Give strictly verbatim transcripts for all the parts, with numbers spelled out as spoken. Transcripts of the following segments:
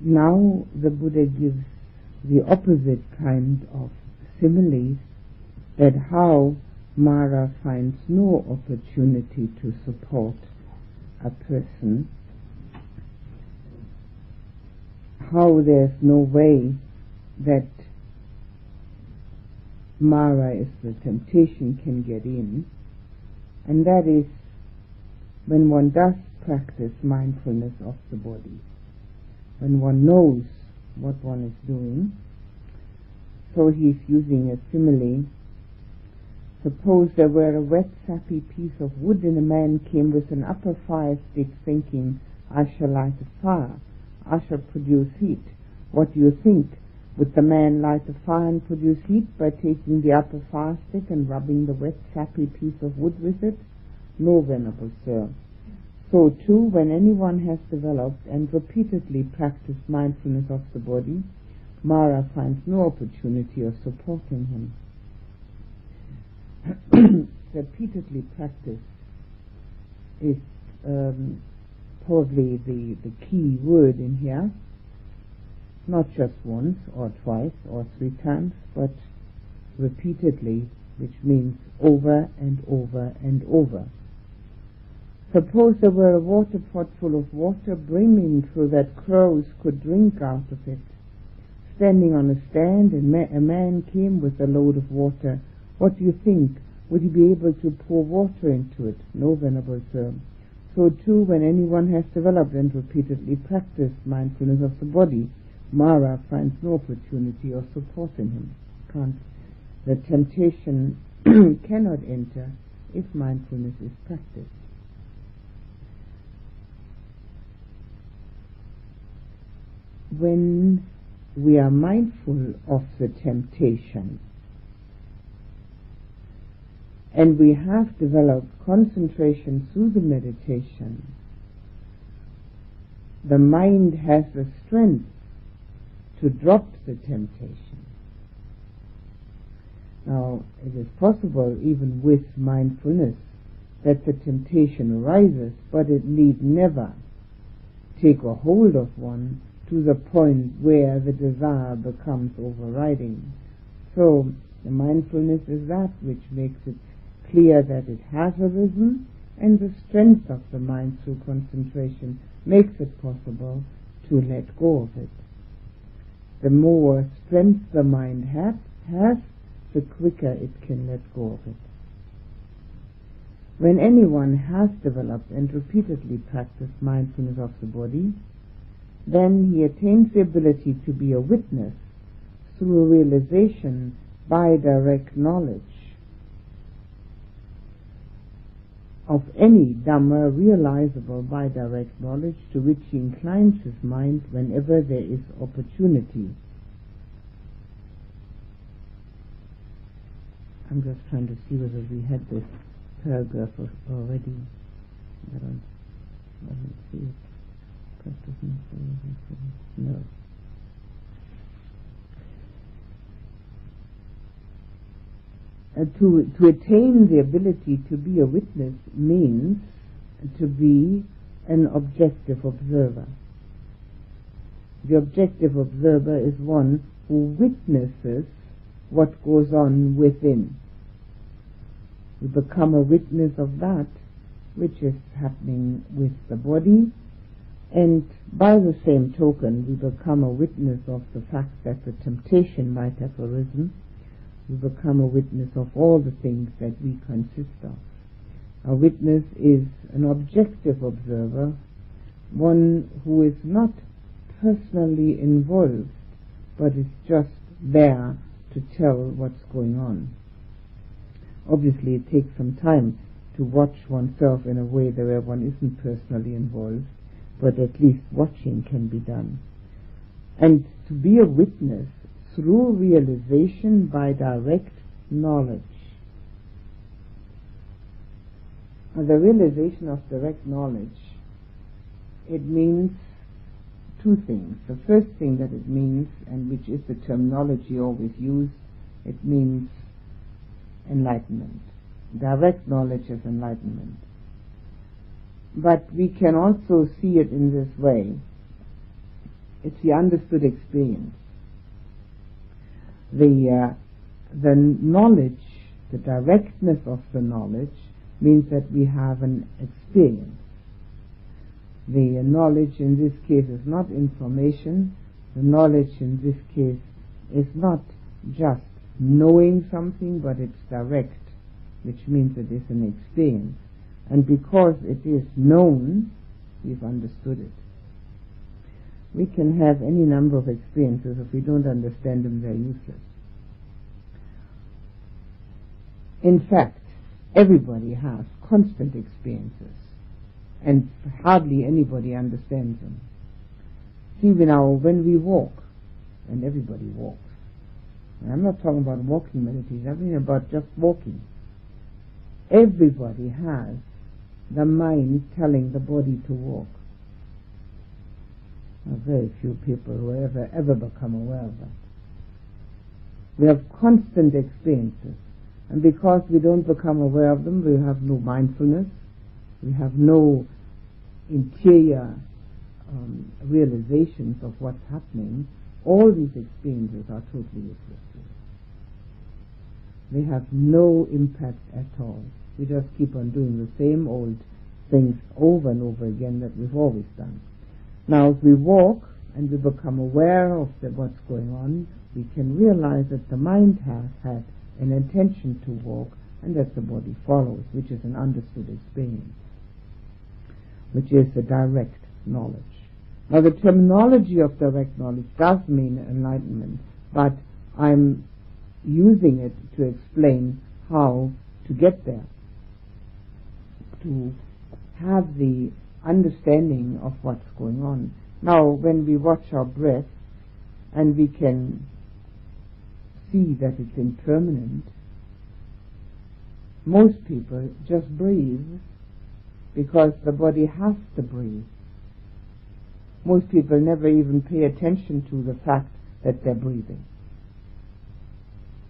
Now the Buddha gives the opposite kind of similes, that how Mara finds no opportunity to support a person, how there's no way that Mara is the temptation can get in. And that is when one does practice mindfulness of the body, when one knows what one is doing. So he's using a simile. Suppose there were a wet, sappy piece of wood, and a man came with an upper fire stick, thinking, "I shall light a fire, I shall produce heat." What do you think? Would the man light the fire and produce heat by taking the upper fire stick and rubbing the wet, sappy piece of wood with it? No, Venerable Sir. So too, when anyone has developed and repeatedly practiced mindfulness of the body, Mara finds no opportunity of supporting him. Repeatedly practiced is um, probably the, the key word in here. Not just once or twice or three times, but repeatedly, which means over and over and over. Suppose there were a water pot full of water brimming so that crows could drink out of it. Standing on a stand, and ma- a man came with a load of water. What do you think? Would he be able to pour water into it? No, Venerable Sir. So too, when anyone has developed and repeatedly practiced mindfulness of the body, Mara finds no opportunity of supporting him. Can't. The temptation cannot enter if mindfulness is practiced. When we are mindful of the temptation and we have developed concentration through the meditation, the mind has the strength to drop the temptation. Now, it is possible even with mindfulness that the temptation arises, but it need never take a hold of one to the point where the desire becomes overriding. So the mindfulness is that which makes it clear that it has arisen, and the strength of the mind through concentration makes it possible to let go of it. The more strength the mind has, has, the quicker it can let go of it. When anyone has developed and repeatedly practiced mindfulness of the body, then he attains the ability to be a witness through realization by direct knowledge of any Dhamma realizable by direct knowledge, to which he inclines his mind whenever there is opportunity. I'm just trying to see whether we had this paragraph already. I don't, I don't see it. No. Uh, to, to attain the ability to be a witness means to be an objective observer. The objective observer is one who witnesses what goes on within. You become a witness of that which is happening with the body, and by the same token we become a witness of the fact that the temptation might have arisen. We become a witness of all the things that we consist of. A witness is an objective observer, one who is not personally involved, but is just there to tell what's going on. Obviously, it takes some time to watch oneself in a way where one isn't personally involved, but at least watching can be done. And to be a witness through realization by direct knowledge. The realization of direct knowledge, it means two things. The first thing that it means, and which is the terminology always used, it means enlightenment. Direct knowledge is enlightenment. But we can also see it in this way. It's the understood experience. The, uh, the knowledge, the directness of the knowledge means that we have an experience. The uh, knowledge in this case is not information. The knowledge in this case is not just knowing something, but it's direct, which means it is an experience. And because it is known, we've understood it. We can have any number of experiences. If we don't understand them, they're useless. In fact, everybody has constant experiences, and hardly anybody understands them. See, now when we walk, and everybody walks, and I'm not talking about walking meditation, I'm talking about just walking. Everybody has the mind telling the body to walk. Very few people will ever, ever become aware of that. We have constant experiences, and because we don't become aware of them, we have no mindfulness, we have no interior um, realizations of what's happening. All these experiences are totally useless to us. They have no impact at all. We just keep on doing the same old things over and over again that we've always done. Now, if we walk and we become aware of the, what's going on, we can realize that the mind has had an intention to walk and that the body follows, which is an understood experience, which is the direct knowledge. Now, the terminology of direct knowledge does mean enlightenment, but I'm using it to explain how to get there, to have the understanding of what's going on. Now, when we watch our breath and we can see that it's impermanent, most people just breathe because the body has to breathe. Most people never even pay attention to the fact that they're breathing.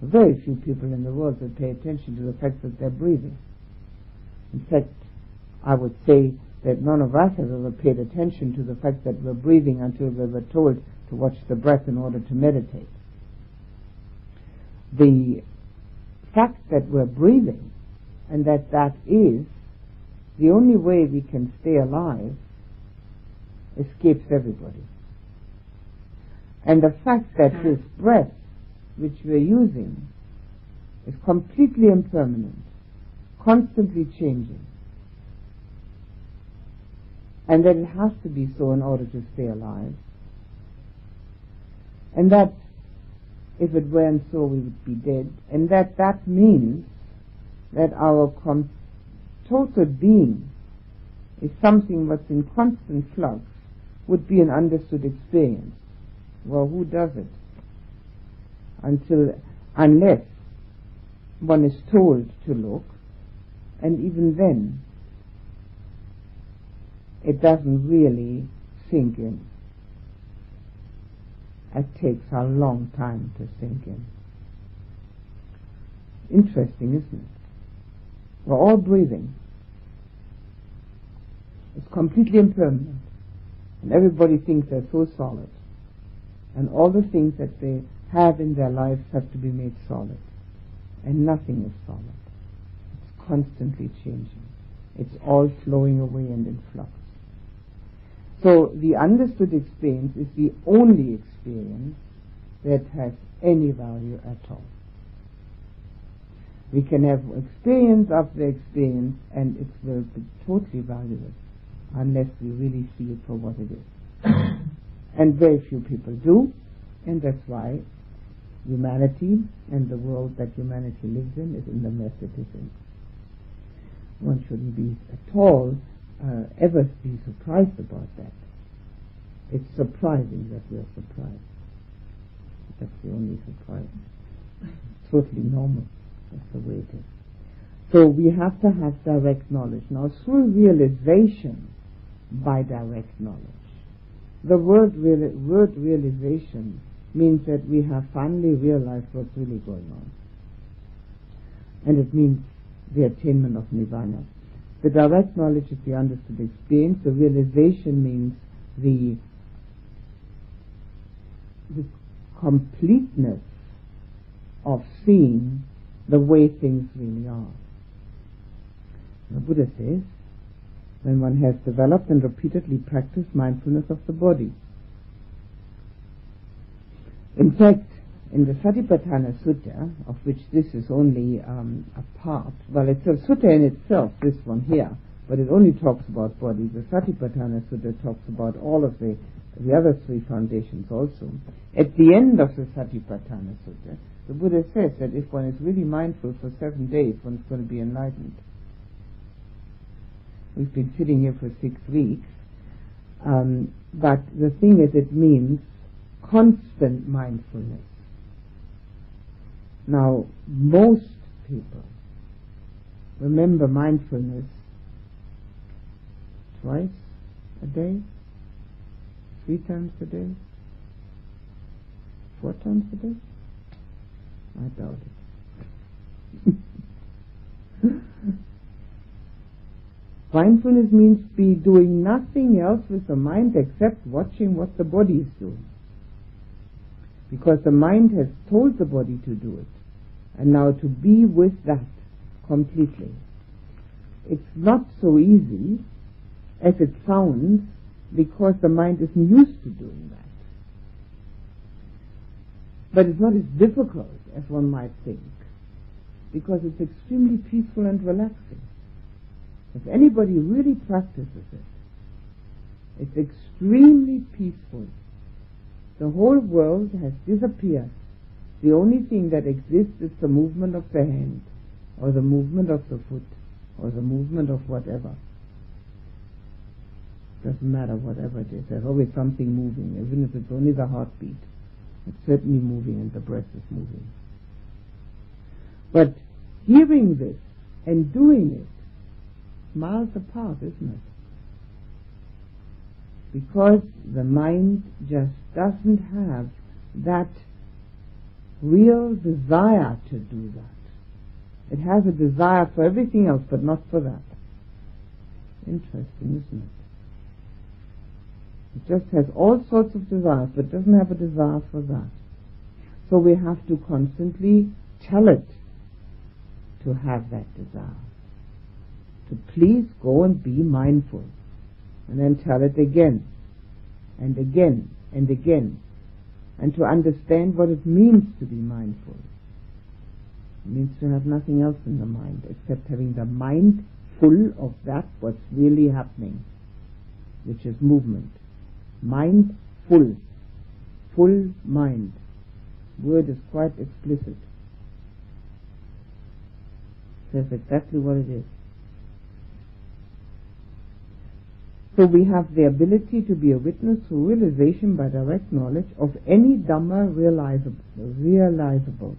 Very few people in the world that pay attention to the fact that they're breathing. In fact, I would say that none of us have ever paid attention to the fact that we're breathing until we were told to watch the breath in order to meditate. The fact that we're breathing and that that is the only way we can stay alive escapes everybody. And the fact that this breath which we're using is completely impermanent, constantly changing, and that it has to be so in order to stay alive, and that if it weren't so we would be dead, and that that means that our com- total being is something that's in constant flux, would be an understood experience. Well, who does it? Until, unless one is told to look, and even then it doesn't really sink in. It takes a long time to sink in. Interesting, isn't it? We're all breathing. It's completely impermanent. And everybody thinks they're so solid. And all the things that they have in their lives have to be made solid. And nothing is solid. It's constantly changing. It's all flowing away and in flux. So the understood experience is the only experience that has any value at all. We can have experience after experience and it will be totally valueless unless we really see it for what it is. And very few people do, and that's why humanity and the world that humanity lives in is in the mess it is in. One shouldn't be at all Uh, ever be surprised about that. It's surprising that we are surprised. That's the only surprise. It's totally normal. That's the way it is. So we have to have direct knowledge. Now, through realization by direct knowledge, the word, reali- word realization means that we have finally realized what's really going on. And it means the attainment of Nibbana. The direct knowledge is the understood experience. The realization means the this completeness of seeing the way things really are. The Buddha says, when one has developed and repeatedly practiced mindfulness of the body. In fact, in the Satipatthana Sutta, of which this is only um, a part, well, it's a sutta in itself, this one here, but it only talks about body. The Satipatthana Sutta talks about all of the, the other three foundations also. At the end of the Satipatthana Sutta, the Buddha says that if one is really mindful for seven days, one's going to be enlightened. We've been sitting here for six weeks, um, but the thing is, it means constant mindfulness. Now, most people remember mindfulness twice a day, three times a day, four times a day. I doubt it. Mindfulness means be doing nothing else with the mind except watching what the body is doing. Because the mind has told the body to do it, and now to be with that completely. It's not so easy as it sounds, because the mind isn't used to doing that. But it's not as difficult as one might think, because it's extremely peaceful and relaxing. If anybody really practices it, it's extremely peaceful. The whole world has disappeared. The only thing that exists is the movement of the hand, or the movement of the foot, or the movement of whatever. Doesn't matter whatever it is, there's always something moving, even if it's only the heartbeat. It's certainly moving, and the breath is moving. But hearing this and doing it, miles apart, isn't it? Because the mind just doesn't have that real desire to do that. It has a desire for everything else, but not for that. Interesting, isn't it? It just has all sorts of desires, but doesn't have a desire for that. So we have to constantly tell it to have that desire. To please go and be mindful. And then tell it again, and again, and again, and to understand what it means to be mindful. It means to have nothing else in the mind, except having the mind full of that what's really happening, which is movement. Mind full, full mind. Word is quite explicit. Says exactly what it is. So we have the ability to be a witness through realization by direct knowledge of any Dhamma realizable, realizable.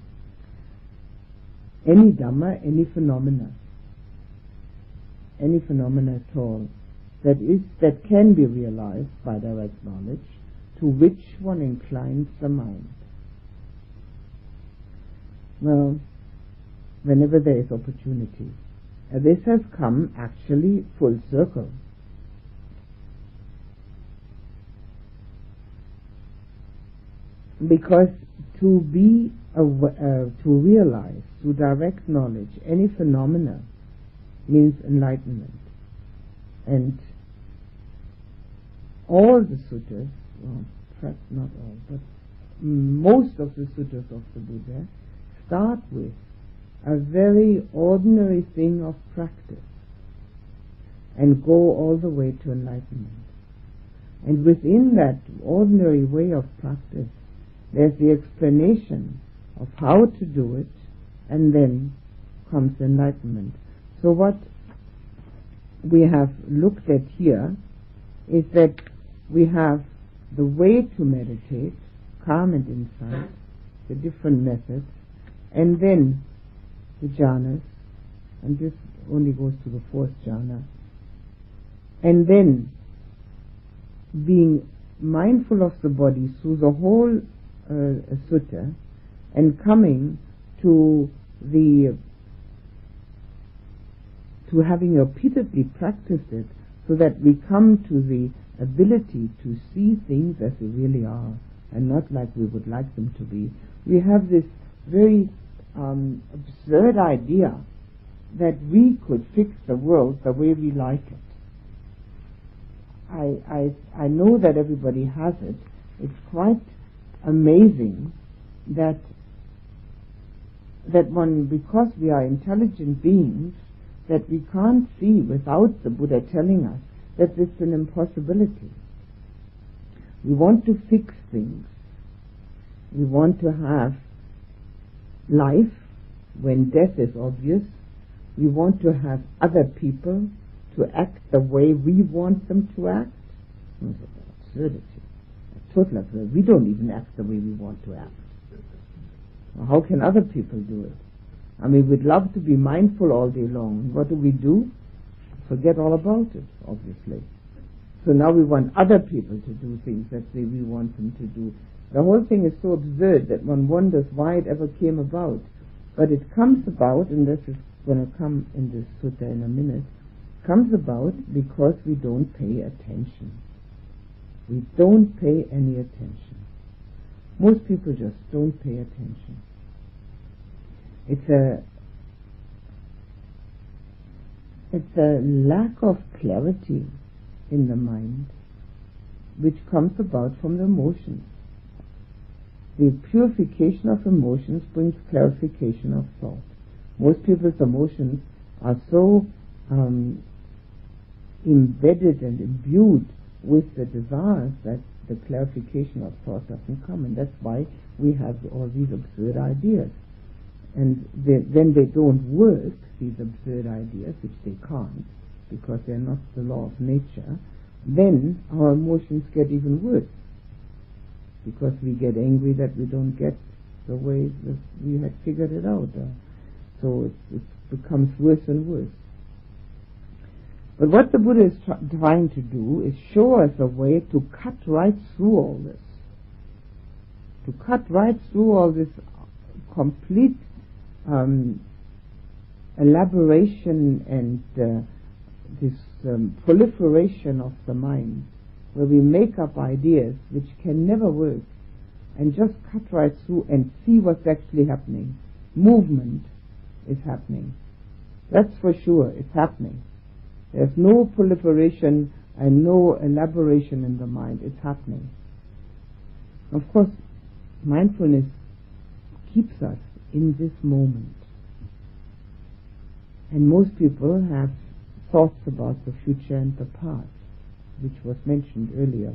Any Dhamma, any phenomena, any phenomena at all, that is, that can be realized by direct knowledge, to which one inclines the mind. Well, whenever there is opportunity. Uh, this has come actually full circle. Because to be awa- uh, to realize through direct knowledge any phenomena means enlightenment, and all the suttas, well, perhaps not all, but most of the suttas of the Buddha start with a very ordinary thing of practice and go all the way to enlightenment. And within that ordinary way of practice, there's the explanation of how to do it, and then comes enlightenment. So what we have looked at here is that we have the way to meditate, calm and insight, the different methods, and then the jhanas, and this only goes to the fourth jhana, and then being mindful of the body through the whole A sutta, and coming to the to having repeatedly practiced it, so that we come to the ability to see things as they really are, and not like we would like them to be, we have this very um, absurd idea that we could fix the world the way we like it. I, I, I know that everybody has it. It's quite amazing that that one, because we are intelligent beings, that we can't see without the Buddha telling us that it's an impossibility. We want to fix things. We want to have life when death is obvious. We want to have other people to act the way we want them to act. It's an absurdity, a total absurdity. We don't even act the way we want to act. How can other people do it? I mean, we'd love to be mindful all day long. What do we do? Forget all about it, obviously. So now we want other people to do things that they, we want them to do. The whole thing is so absurd that one wonders why it ever came about. But it comes about, and this is going to come in this sutta in a minute, comes about because we don't pay attention. We don't pay any attention. Most people just don't pay attention. It's a it's a lack of clarity in the mind, which comes about from the emotions. The purification of emotions brings clarification of thought. Most people's emotions are so um, embedded and imbued with the desires that the clarification of thought doesn't come, and that's why we have all these absurd ideas. And they, then they don't work, these absurd ideas, which they can't, because they're not the law of nature. Then our emotions get even worse, because we get angry that we don't get the way that we had figured it out. Uh, so it, it becomes worse and worse. But what the Buddha is tr trying to do is show us a way to cut right through all this, to cut right through all this complete um, elaboration and uh, this um, proliferation of the mind, where we make up ideas which can never work, and just cut right through and see what's actually happening. Movement is happening. That's for sure, it's happening. There's no proliferation and no elaboration in the mind. It's happening. Of course, mindfulness keeps us in this moment. And most people have thoughts about the future and the past, which was mentioned earlier.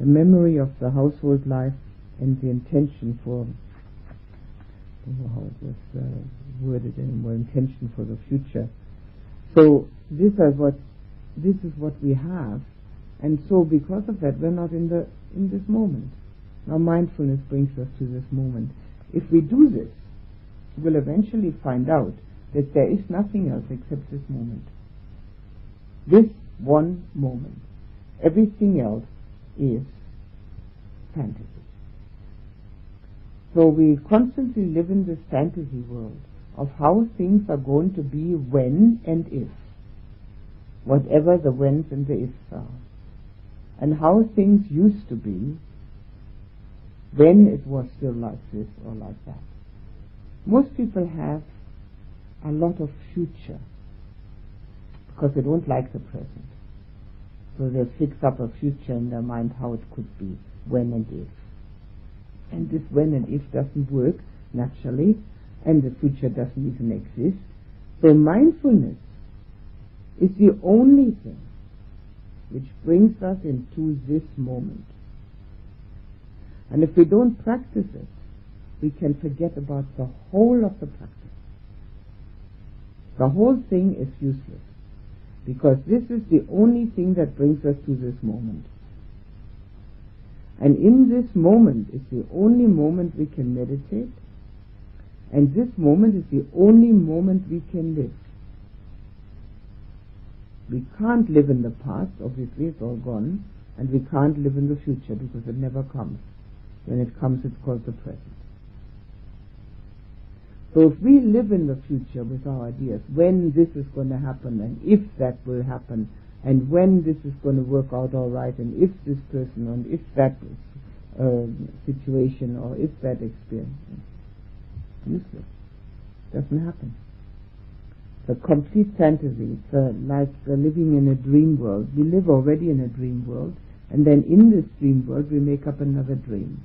The memory of the household life and the intention for, I don't know how it was uh, worded anymore, intention for the future. So these are what, this is what we have, and so because of that we're not in the in this moment. Now mindfulness brings us to this moment. If we do this, we'll eventually find out that there is nothing else except this moment. This one moment. Everything else is fantasy. So we constantly live in this fantasy world of how things are going to be when and if, whatever the whens and the ifs are, and how things used to be when it was still like this or like that. Most people have a lot of future because they don't like the present. So they fix up a future in their mind, how it could be, when and if. And this when and if doesn't work naturally, and the future doesn't even exist. So mindfulness is the only thing which brings us into this moment. And if we don't practice it, we can forget about the whole of the practice. The whole thing is useless, because this is the only thing that brings us to this moment. And in this moment is the only moment we can meditate, and this moment is the only moment we can live. We can't live in the past, obviously it's all gone, and we can't live in the future because it never comes. When it comes, it's called the present. So if we live in the future with our ideas, when this is going to happen, and if that will happen, and when this is going to work out all right, and if this person, and if that uh, situation or if that experience. Useless. Doesn't happen. It's a complete fantasy. It's uh, like uh, living in a dream world. We live already in a dream world, and then in this dream world we make up another dream.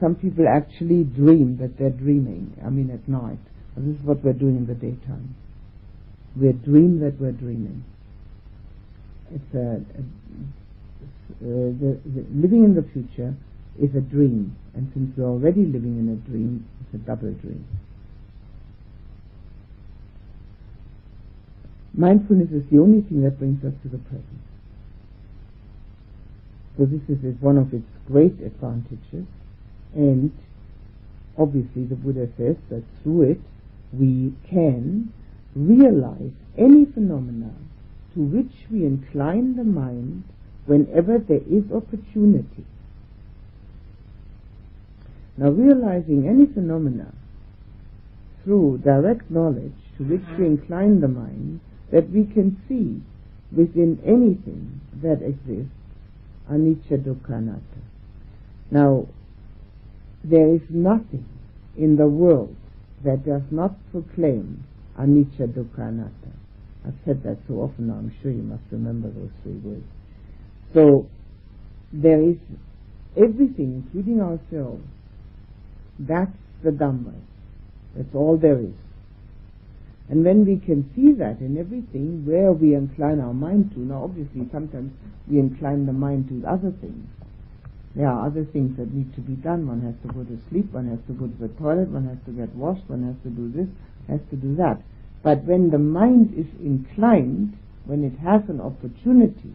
Some people actually dream that they're dreaming, I mean at night. And this is what we're doing in the daytime. We dream that we're dreaming. It's a, a uh, the, the living in the future is a dream, and since we're already living in a dream, it's a double dream. Mindfulness is the only thing that brings us to the present. So this is, is one of its great advantages, and obviously the Buddha says that through it we can realize any phenomena to which we incline the mind whenever there is opportunity. Now, realizing any phenomena through direct knowledge to which we incline the mind, that we can see within anything that exists anicca, dukkha, anatta. Now, there is nothing in the world that does not proclaim anicca, dukkha, anatta. I've said that so often now, I'm sure you must remember those three words. So, there is everything, including ourselves. That's the Dhamma. That's all there is. And when we can see that in everything, where we incline our mind to, now obviously sometimes we incline the mind to other things. There are other things that need to be done. One has to go to sleep, one has to go to the toilet, one has to get washed, one has to do this, has to do that. But when the mind is inclined, when it has an opportunity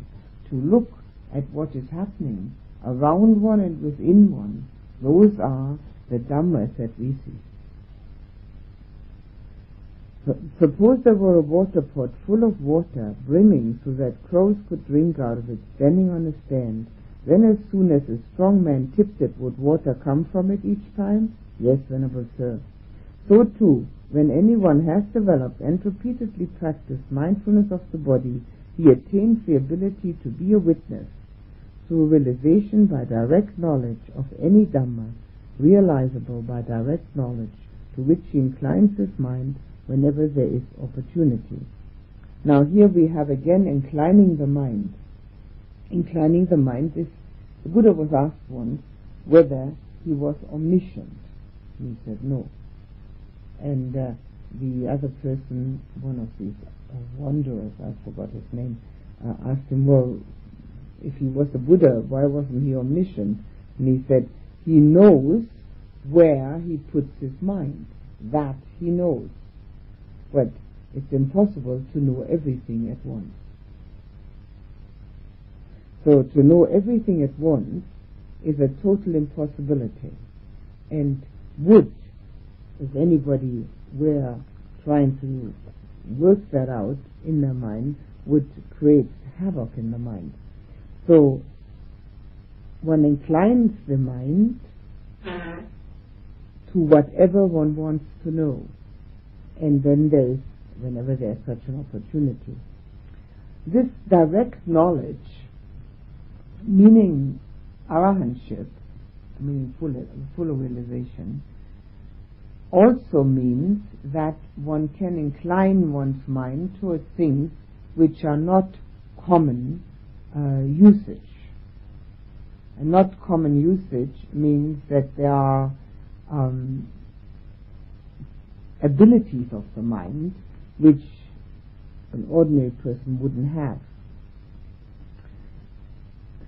to look at what is happening around one and within one, those are the Dhammas that we see. Suppose there were a water pot full of water, brimming so that crows could drink out of it, standing on a stand. Then as soon as a strong man tipped it, would water come from it each time? Yes, Venerable Sir. So too, when anyone has developed and repeatedly practiced mindfulness of the body, he attains the ability to be a witness through realization by direct knowledge of any Dhamma, realizable by direct knowledge, to which he inclines his mind whenever there is opportunity. Now here we have again inclining the mind. Inclining the mind is, the Buddha was asked once whether he was omniscient. He said no. And uh, the other person, one of these uh, wanderers, I forgot his name, uh, asked him, well, if he was a Buddha, why wasn't he omniscient? And he said, he knows where he puts his mind. That he knows. But it's impossible to know everything at once. So to know everything at once is a total impossibility, and would, if anybody were trying to work that out in their mind, would create havoc in the mind. So one inclines the mind to whatever one wants to know. And then there is, whenever there is such an opportunity. This direct knowledge, meaning arahanship, meaning full, full realization, also means that one can incline one's mind towards things which are not common uh, usage. And not common usage means that there are um, abilities of the mind which an ordinary person wouldn't have.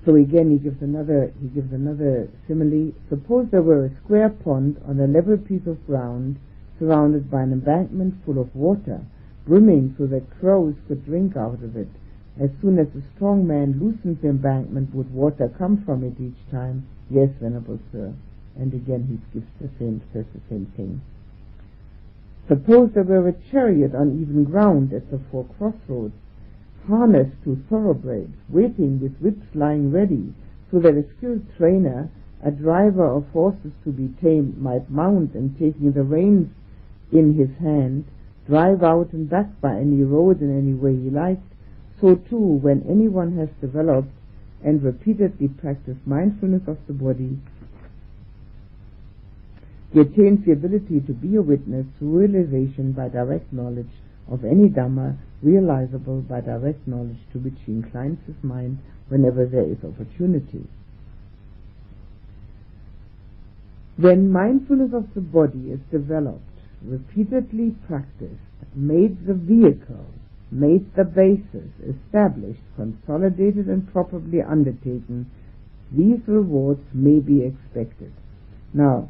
So again he gives another he gives another simile. Suppose there were a square pond on a level piece of ground surrounded by an embankment full of water, brimming so that crows could drink out of it. As soon as a strong man loosened the embankment, would water come from it each time? Yes, Venerable Sir. And again he gives the same says the same thing. Suppose there were a chariot on even ground at the four crossroads, harnessed to thoroughbreds, waiting with whips lying ready, so that a skilled trainer, a driver of horses to be tamed, might mount and, taking the reins in his hand, drive out and back by any road in any way he liked. So too, when anyone has developed and repeatedly practice mindfulness of the body, he attains the ability to be a witness through realization by direct knowledge of any Dhamma realizable by direct knowledge, to which he inclines his mind whenever there is opportunity. When mindfulness of the body is developed, repeatedly practiced, made the vehicle, made the basis, established, consolidated and properly undertaken, these rewards may be expected. Now,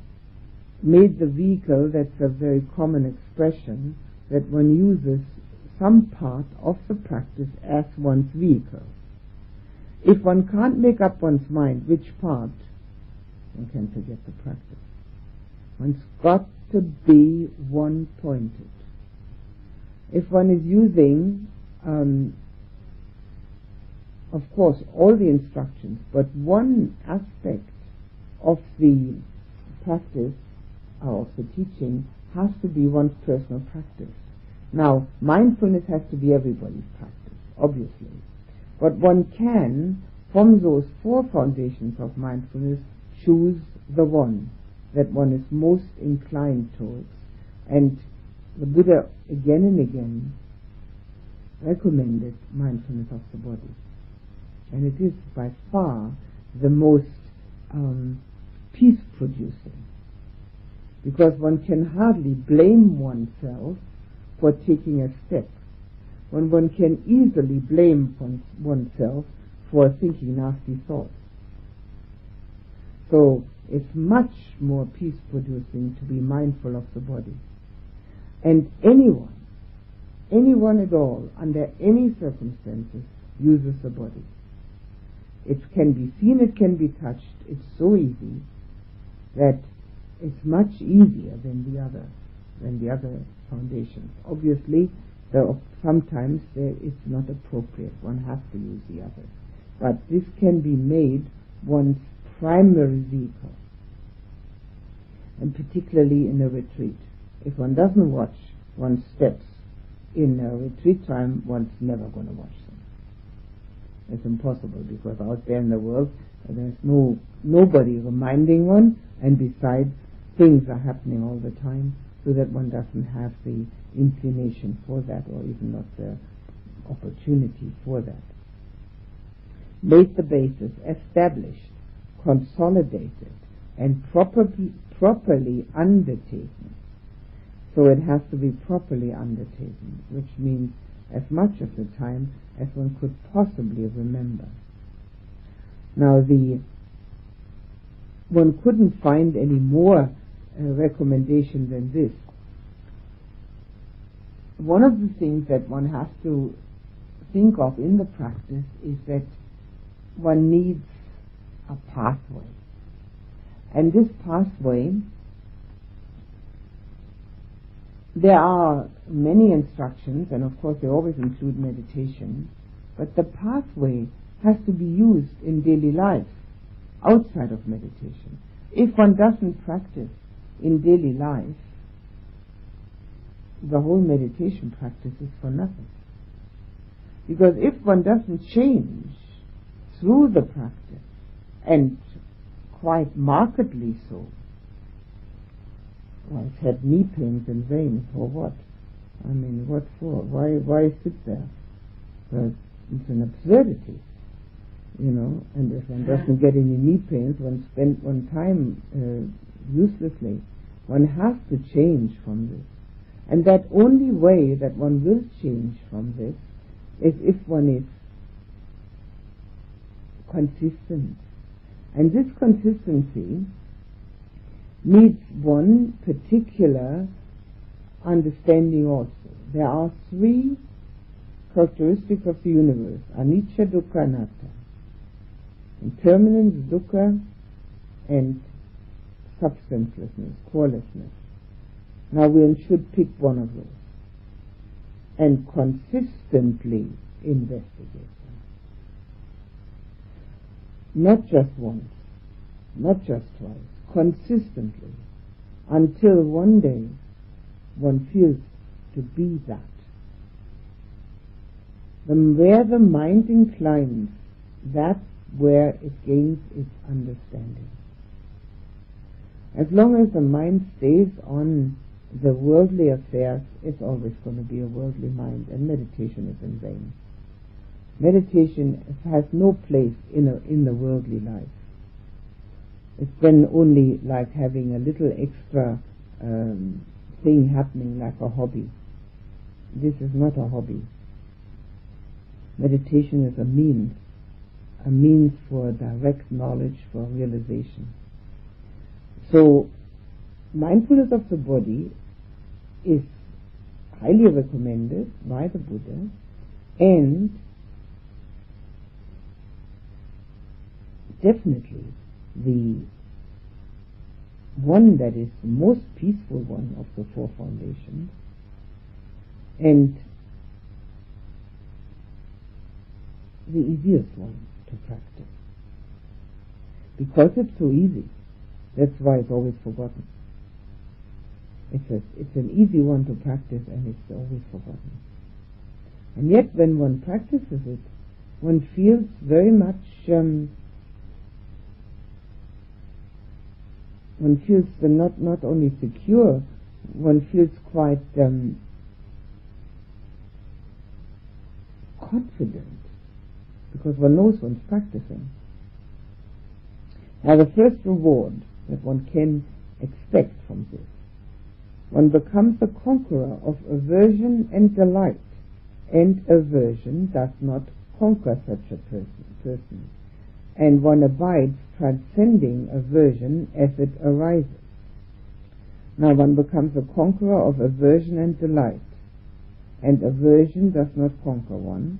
made the vehicle, that's a very common expression, that one uses some part of the practice as one's vehicle. If one can't make up one's mind which part, one can forget the practice. One's got to be one-pointed. If one is using, um, of course, all the instructions, but one aspect of the practice or of the teaching has to be one's personal practice. Now, mindfulness has to be everybody's practice, obviously. But one can, from those four foundations of mindfulness, choose the one that one is most inclined towards. And the Buddha, again and again, recommended mindfulness of the body. And it is by far the most um, peace-producing, because one can hardly blame oneself for taking a step, when one can easily blame one, oneself for thinking nasty thoughts. So it's much more peace-producing to be mindful of the body. And anyone, anyone at all, under any circumstances, uses the body. It can be seen, it can be touched. It's so easy that it's much easier than the other, than the other foundations. Obviously, though sometimes there, it's not appropriate. One has to use the other. But this can be made one's primary vehicle, and particularly in a retreat. If one doesn't watch one's steps in a retreat time, one's never going to watch them. It's impossible, because out there in the world, there's no nobody reminding one, and besides, things are happening all the time, so that one doesn't have the inclination for that, or even not the opportunity for that. Make the basis, established, consolidated, and properly, properly undertaken. So it has to be properly undertaken, which means as much of the time as one could possibly remember. Now, the one couldn't find any more uh, recommendation than this. One of the things that one has to think of in the practice is that one needs a pathway. And this pathway, there are many instructions, and of course they always include meditation, but the pathway has to be used in daily life outside of meditation. If one doesn't practice in daily life, the whole meditation practice is for nothing. Because if one doesn't change through the practice, and quite markedly so, I've had knee pains in vain for what? I mean, what for? Why, why sit there? Well, it's an absurdity, you know. And if one doesn't get any knee pains, one spent one time uh, uselessly. One has to change from this, and that only way that one will change from this is if one is consistent, and this consistency needs one particular understanding also. There are three characteristics of the universe: anicca, dukkha, anatta. Impermanence, dukkha, and substancelessness, corelessness. Now we should pick one of those and consistently investigate them. Not just once, not just twice, consistently, until one day one feels to be that. Then where the mind inclines, that where it gains its understanding. As long as the mind stays on the worldly affairs, it's always going to be a worldly mind, and meditation is in vain. Meditation has no place in a, in the worldly life. It's then only like having a little extra um, thing happening, like a hobby. This is not a hobby. Meditation is a means, a means for direct knowledge, for realization. So, mindfulness of the body is highly recommended by the Buddha, and definitely the one that is the most peaceful one of the four foundations. And the easiest one to practice, because it's so easy. That's why it's always forgotten. It's a, it's an easy one to practice, and it's always forgotten. And yet, when one practices it, one feels very much. Um, one feels not not only secure. One feels quite um, confident, because one knows one's practicing. Now, the first reward that one can expect from this, one becomes the conqueror of aversion and delight, and aversion does not conquer such a person, person and one abides transcending aversion as it arises. Now, one becomes the conqueror of aversion and delight, and aversion does not conquer one,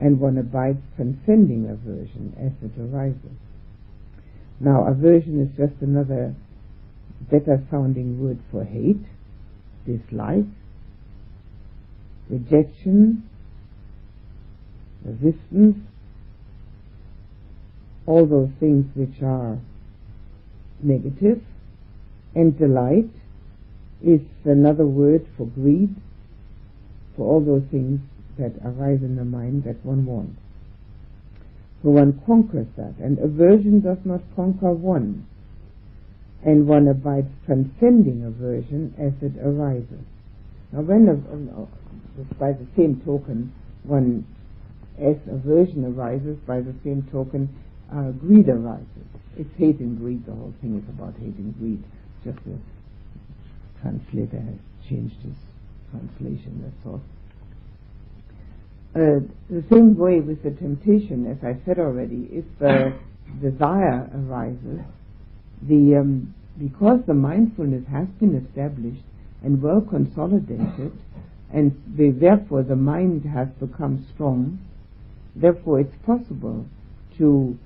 and one abides transcending aversion as it arises. Now, aversion is just another better sounding word for hate, dislike, rejection, resistance, all those things which are negative. And delight is another word for greed, for all those things that arise in the mind that one wants. So one conquers that, and aversion does not conquer one, and one abides transcending aversion as it arises. Now, when, uh, by the same token, one, as aversion arises, by the same token, uh, greed arises. It's hate and greed. The whole thing is about hate and greed. Just the translator has changed his translation, that's all. Uh, the same way with the temptation, as I said already, if uh, desire arises, the um, because the mindfulness has been established and well consolidated, and the, therefore the mind has become strong, therefore it's possible to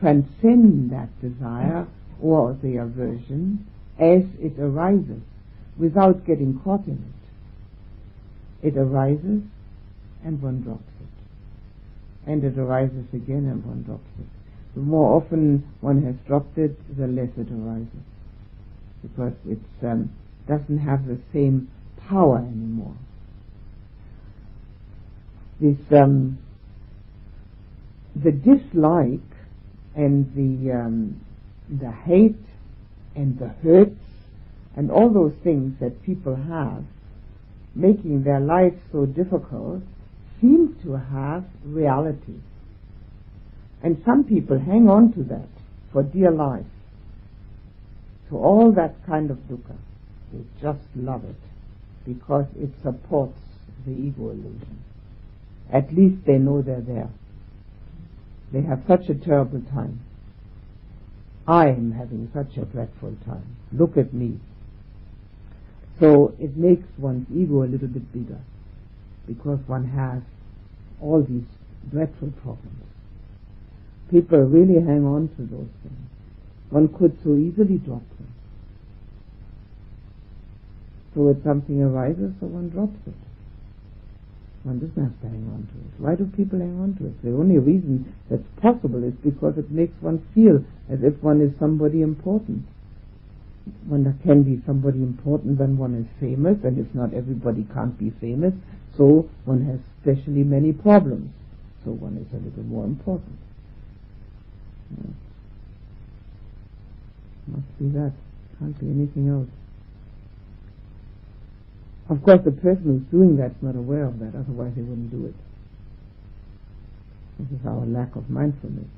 transcend that desire or the aversion as it arises, without getting caught in it. It arises, and one drops it. And it arises again, and one drops it. The more often one has dropped it, the less it arises, because it um, doesn't have the same power anymore. This um, the dislike and the um, the hate and the hurts and all those things that people have, making their life so difficult, seem to have reality. And some people hang on to that for dear life, to all that kind of dukkha. They just love it, because it supports the ego illusion. At least they know they're there. They have such a terrible time. I am having such a dreadful time. Look at me. So it makes one's ego a little bit bigger, because one has all these dreadful problems. People really hang on to those things. One could so easily drop them. So if something arises, so one drops it. One doesn't have to hang on to it. Why do people hang on to it? The only reason that's possible is because it makes one feel as if one is somebody important. One can be somebody important when one is famous, and if not, everybody can't be famous, so one has especially many problems, so one is a little more important. Must be that. Can't be anything else. Of course, the person who's doing that is not aware of that, otherwise they wouldn't do it. This is our lack of mindfulness.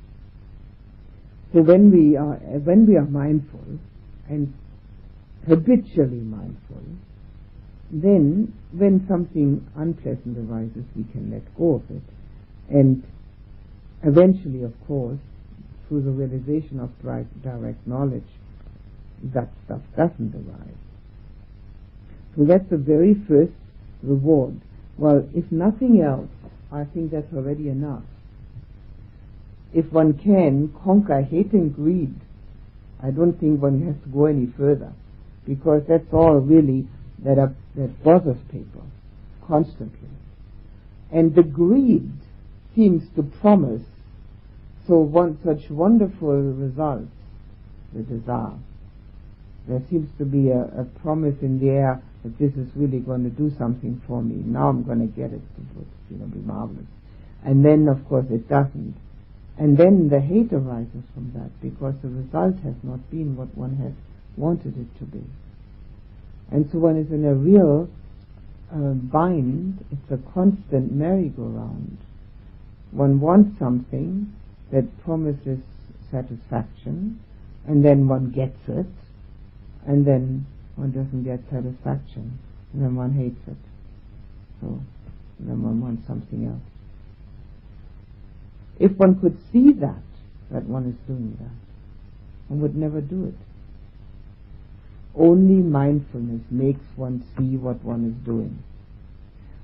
So when we are when we are mindful and habitually mindful, then when something unpleasant arises, we can let go of it, and eventually, of course, through the realization of direct, direct knowledge, that stuff doesn't arise. So that's the very first reward. Well, if nothing else, I think that's already enough. If one can conquer hate and greed, I don't think one has to go any further, because that's all really that, are, that bothers people constantly. And the greed seems to promise so one, such wonderful results, the desire. There seems to be a, a promise in the air that this is really going to do something for me. Now I'm going to get it. It's going to be marvelous. And then, of course, it doesn't. And then the hate arises from that, because the result has not been what one had wanted it to be. And so one is in a real uh, bind. It's a constant merry-go-round. One wants something that promises satisfaction, and then one gets it, and then one doesn't get satisfaction, and then one hates it. So then one wants something else. If one could see that, that one is doing that, one would never do it. Only mindfulness makes one see what one is doing.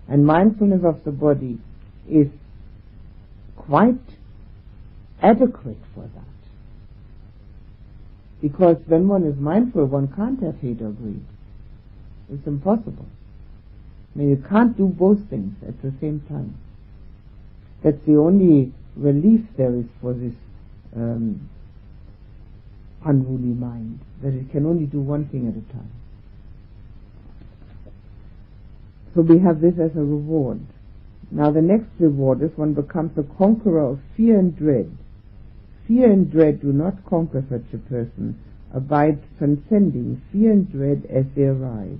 And mindfulness of the body is quite adequate for that. Because when one is mindful, one can't have hate or greed. It's impossible. I mean, you can't do both things at the same time. That's the only relief there is for this um, unruly mind, that it can only do one thing at a time. So we have this as a reward. Now the next reward is one becomes a conqueror of fear and dread. Fear and dread do not conquer such a person. Abide transcending fear and dread as they arise.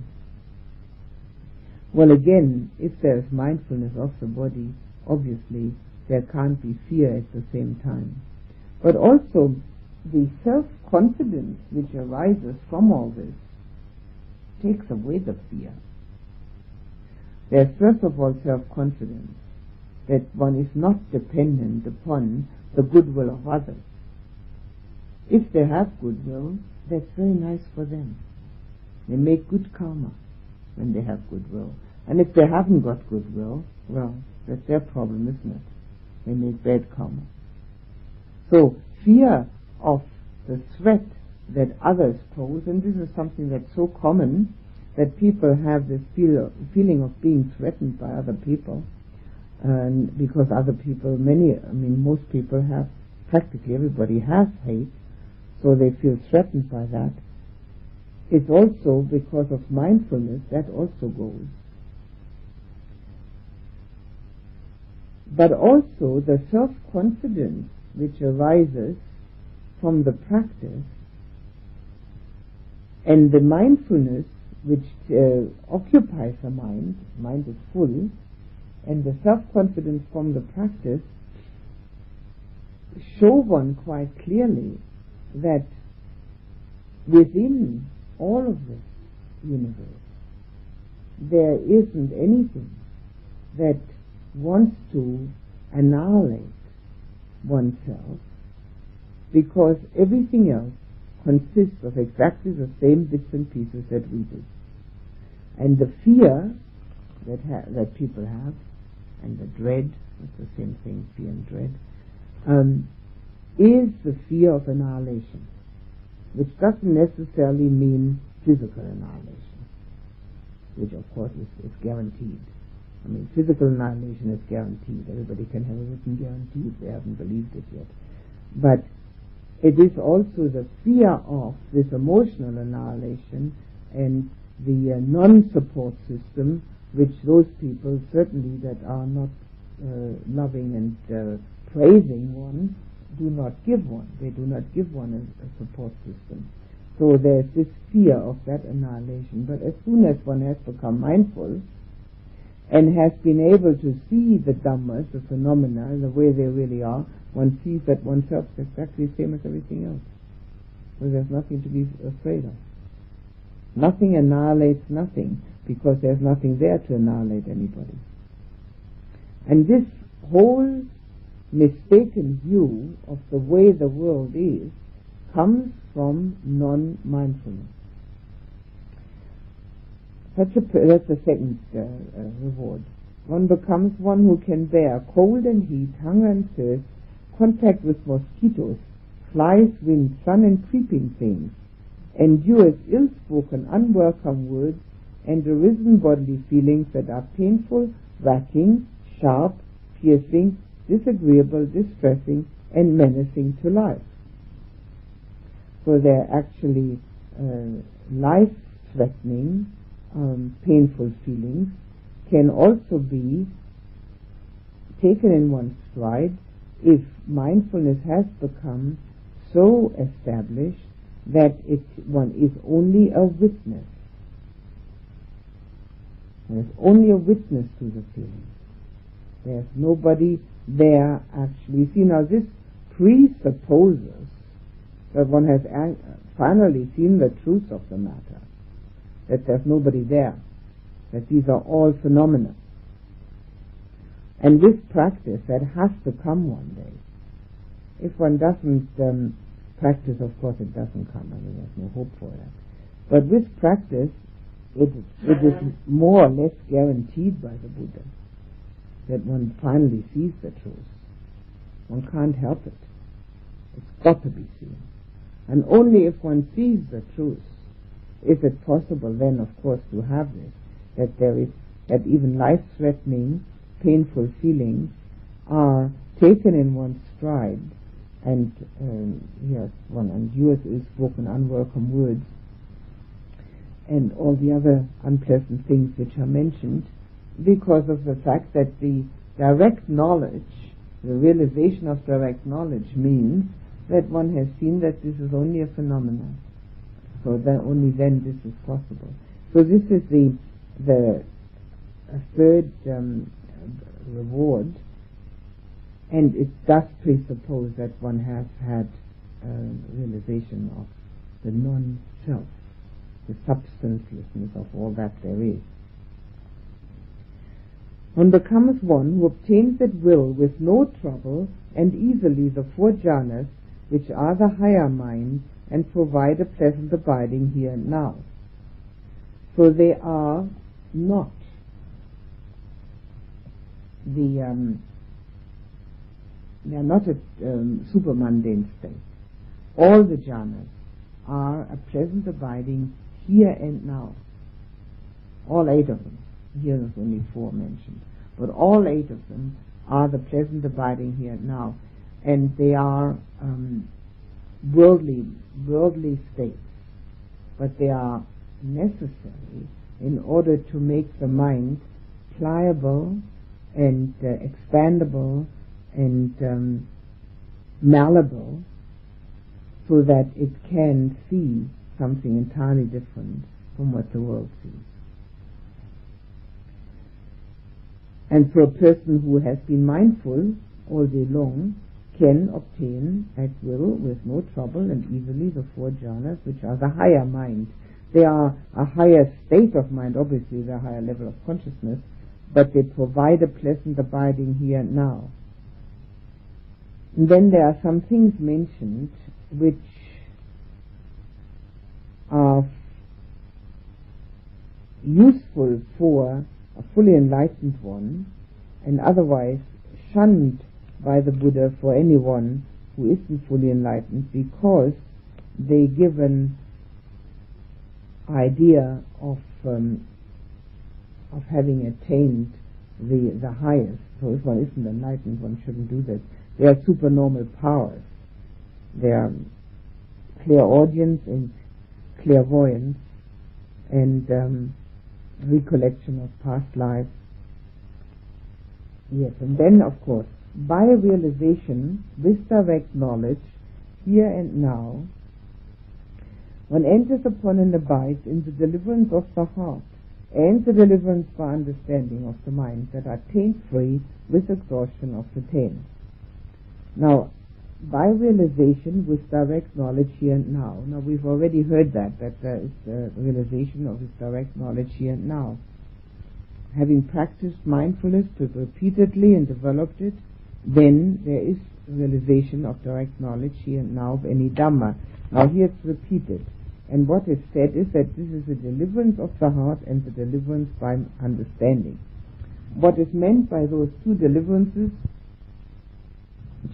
Well, again, if there is mindfulness of the body, obviously there can't be fear at the same time. But also the self-confidence which arises from all this takes away the fear. There's first of all self-confidence, that one is not dependent upon the goodwill of others. If they have goodwill, that's very nice for them. They make good karma when they have goodwill. And if they haven't got goodwill, well, that's their problem, isn't it? They make bad karma. So fear of the threat that others pose, and this is something that's so common, that people have this feel, feeling of being threatened by other people, and because other people, many, I mean most people have, practically everybody has hate, so they feel threatened by that. It's also because of mindfulness that also goes. But also the self-confidence which arises from the practice, and the mindfulness which uh, occupies the mind, mind is full, and the self-confidence from the practice show one quite clearly that within all of this universe there isn't anything that wants to annihilate oneself, because everything else consists of exactly the same bits and pieces that we do. And the fear that, ha- that people have, and the dread, it's the same thing, fear and dread, um, is the fear of annihilation, which doesn't necessarily mean physical annihilation, which of course is, is guaranteed. I mean, physical annihilation is guaranteed. Everybody can have a written guarantee if they haven't believed it yet. But it is also the fear of this emotional annihilation and the uh, non-support system, which those people certainly that are not uh, loving and uh, praising one do not give one. They do not give one a, a support system. So there's this fear of that annihilation. But as soon as one has become mindful and has been able to see the dhammas, the phenomena, the way they really are, one sees that oneself is exactly the same as everything else. So there's nothing to be afraid of. Nothing annihilates nothing, because there's nothing there to annihilate anybody. And this whole mistaken view of the way the world is comes from non-mindfulness. That's, a, that's the second uh, uh, reward. One becomes one who can bear cold and heat, hunger and thirst, contact with mosquitoes, flies, wind, sun and creeping things, endures ill-spoken, unwelcome words, and arisen bodily feelings that are painful, racking, sharp, piercing, disagreeable, distressing, and menacing to life. So they're actually uh, life-threatening, um, painful feelings, can also be taken in one stride if mindfulness has become so established that it one is only a witness. There's only a witness to the feeling. There's nobody there actually. See, now this presupposes that one has finally seen the truth of the matter, that there's nobody there, that these are all phenomena. And this practice that has to come one day. If one doesn't um, practice, of course it doesn't come. I mean, there's no hope for that. But with practice, it, it is more or less guaranteed by the Buddha that one finally sees the truth. One can't help it. It's got to be seen. And only if one sees the truth is it possible then, of course, to have this, that there is, that even life-threatening, painful feelings are taken in one's stride, and um, yes, one endures ill-spoken, unwelcome words, and all the other unpleasant things which are mentioned, because of the fact that the direct knowledge, the realization of direct knowledge means that one has seen that this is only a phenomenon. So that only then this is possible. So this is the the third um, reward, and it does presuppose that one has had uh, realization of the non-self, the substancelessness of all that there is. One becomes one who obtains at will with no trouble and easily the four jhanas, which are the higher mind, and provide a pleasant abiding here and now. So they are not the um, they are not a um, super mundane state. All the jhanas are a pleasant abiding here and now. All eight of them. Here there's only four mentioned, but all eight of them are the pleasant abiding here and now, and they are um, worldly, worldly states, but they are necessary in order to make the mind pliable and uh, expandable and um, malleable, so that it can see something entirely different from what the world sees. And for a person who has been mindful all day long can obtain at will with no trouble and easily the four jhanas, which are the higher mind. They are a higher state of mind, obviously the higher level of consciousness, but they provide a pleasant abiding here and now. And then there are some things mentioned which are useful for a fully enlightened one, and otherwise shunned by the Buddha for anyone who isn't fully enlightened, because they give an idea of um, of having attained the the highest. So if one isn't enlightened, one shouldn't do that. They are supernormal powers. They are clairaudience and clairvoyance, and um, recollection of past life. Yes, and then of course By realization, this direct knowledge, here and now, one enters upon and abides in the deliverance of the heart and the deliverance by understanding of the mind that are taint-free with exhaustion of the taint. Now, by realization with direct knowledge here and now. Now, we've already heard that, that there is the realization of this direct knowledge here and now. Having practiced mindfulness repeatedly and developed it, then there is realization of direct knowledge here and now of any Dhamma. Now here it's repeated. And what is said is that this is the deliverance of the heart and the deliverance by understanding. What is meant by those two deliverances,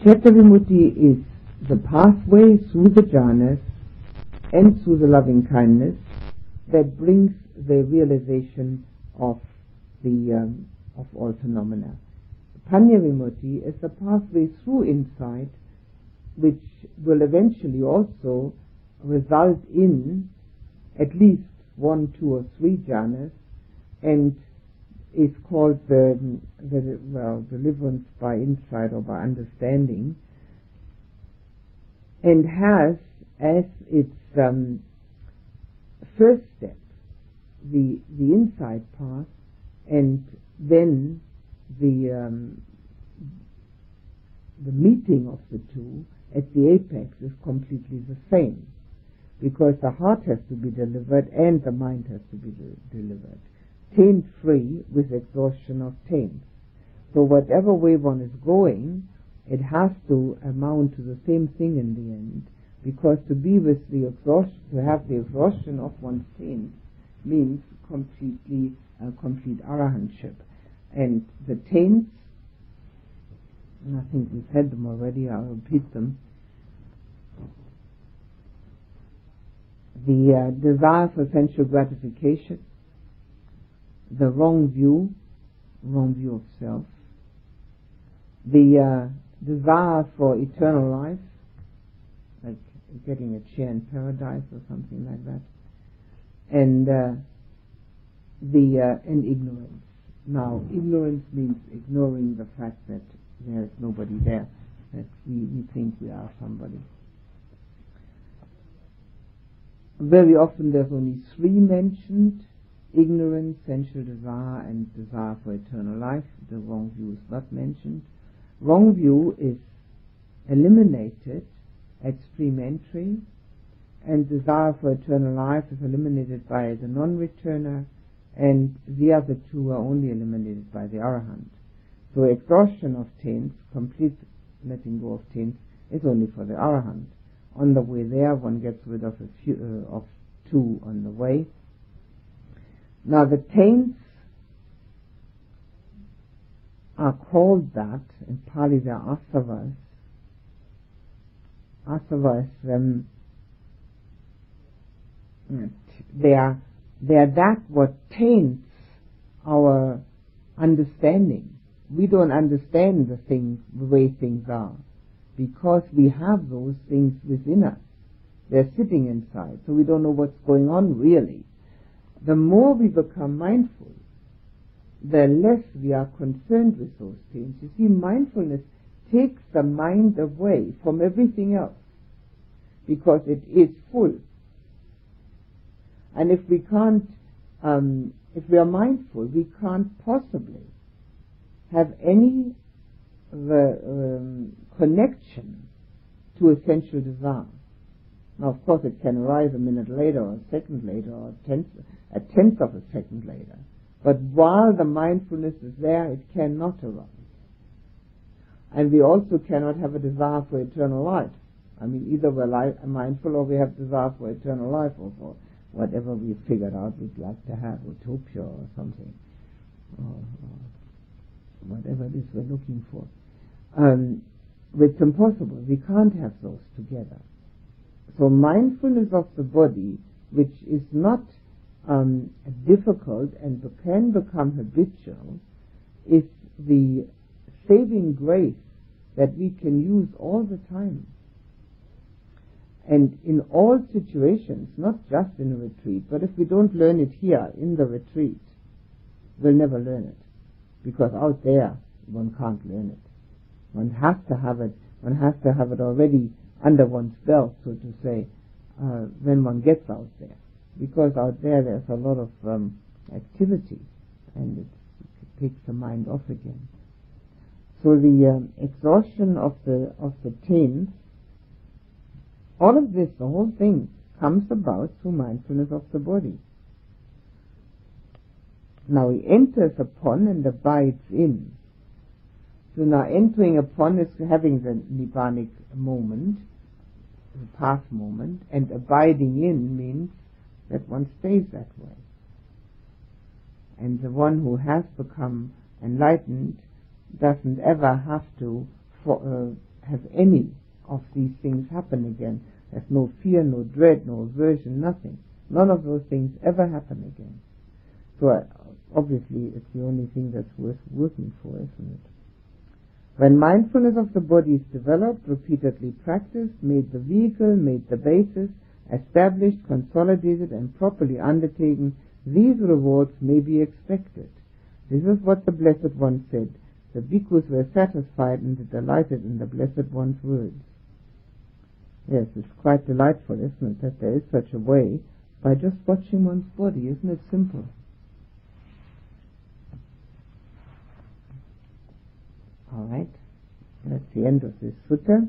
Cetovimutti is the pathway through the jhanas and through the loving kindness that brings the realization of the um, of all phenomena. Pannavimutti is the pathway through insight, which will eventually also result in at least one, two, or three jhanas, and is called the, the well deliverance by insight or by understanding, and has as its um, first step the the insight path, and then the um, the meeting of the two at the apex is completely the same, because the heart has to be delivered and the mind has to be de- delivered, taint-free with exhaustion of taints. So whatever way one is going, it has to amount to the same thing in the end, because to be with the exhaustion, to have the exhaustion of one's taints means completely Uh, complete arahanship. And the taints, and I think we've had them already, I'll repeat them. The uh, desire for sensual gratification, the wrong view, wrong view of self, the uh, desire for eternal life, like getting a chair in paradise or something like that, and uh, The uh, and ignorance. Now, ignorance means ignoring the fact that there is nobody there, that we, we think we are somebody. Very often there's only three mentioned: ignorance, sensual desire, and desire for eternal life. The wrong view is not mentioned. Wrong view is eliminated at stream entry, and desire for eternal life is eliminated by the non-returner, and the other two are only eliminated by the arahant. So exhaustion of taints, complete letting go of taints, is only for the arahant. On the way there, one gets rid of a few, uh, of two on the way. Now the taints are called that, in Pali they are asavas. Asavas, um, they are They are that what taints our understanding. We don't understand the things, the way things are, because we have those things within us. They're sitting inside, so we don't know what's going on really. The more we become mindful, the less we are concerned with those things. You see, mindfulness takes the mind away from everything else, because it is full. And if we can't, um, if we are mindful, we can't possibly have any the, um, connection to essential desire. Now, of course, it can arise a minute later, or a second later, or a tenth, a tenth of a second later. But while the mindfulness is there, it cannot arise. And we also cannot have a desire for eternal life. I mean, either we're li- mindful or we have desire for eternal life or for whatever we figured out we'd like to have, utopia or something, or, or whatever it is we're looking for. Um, it's impossible. We can't have those together. So mindfulness of the body, which is not um, difficult and can become habitual, is the saving grace that we can use all the time. And in all situations, not just in a retreat, but if we don't learn it here in the retreat, we'll never learn it, because out there one can't learn it. One has to have it. One has to have it already under one's belt, so to say, uh, when one gets out there. Because out there, there's a lot of um, activity, and it takes the mind off again. So the um, exhaustion of the of the chains, all of this, the whole thing, comes about through mindfulness of the body. Now he enters upon and abides in. So now entering upon is having the nibbanic moment, the path moment, and abiding in means that one stays that way. And the one who has become enlightened doesn't ever have to for, uh, have any of these things happen again. There's no fear, no dread, no aversion, nothing. None of those things ever happen again. So uh, obviously it's the only thing that's worth working for, isn't it? When mindfulness of the body is developed, repeatedly practiced, made the vehicle, made the basis, established, consolidated, and properly undertaken, these rewards may be expected. This is what the Blessed One said. The bhikkhus were satisfied and delighted in the Blessed One's words. Yes, it's quite delightful, isn't it, that there is such a way by just watching one's body. Isn't it simple? All right, that's the end of this sutta.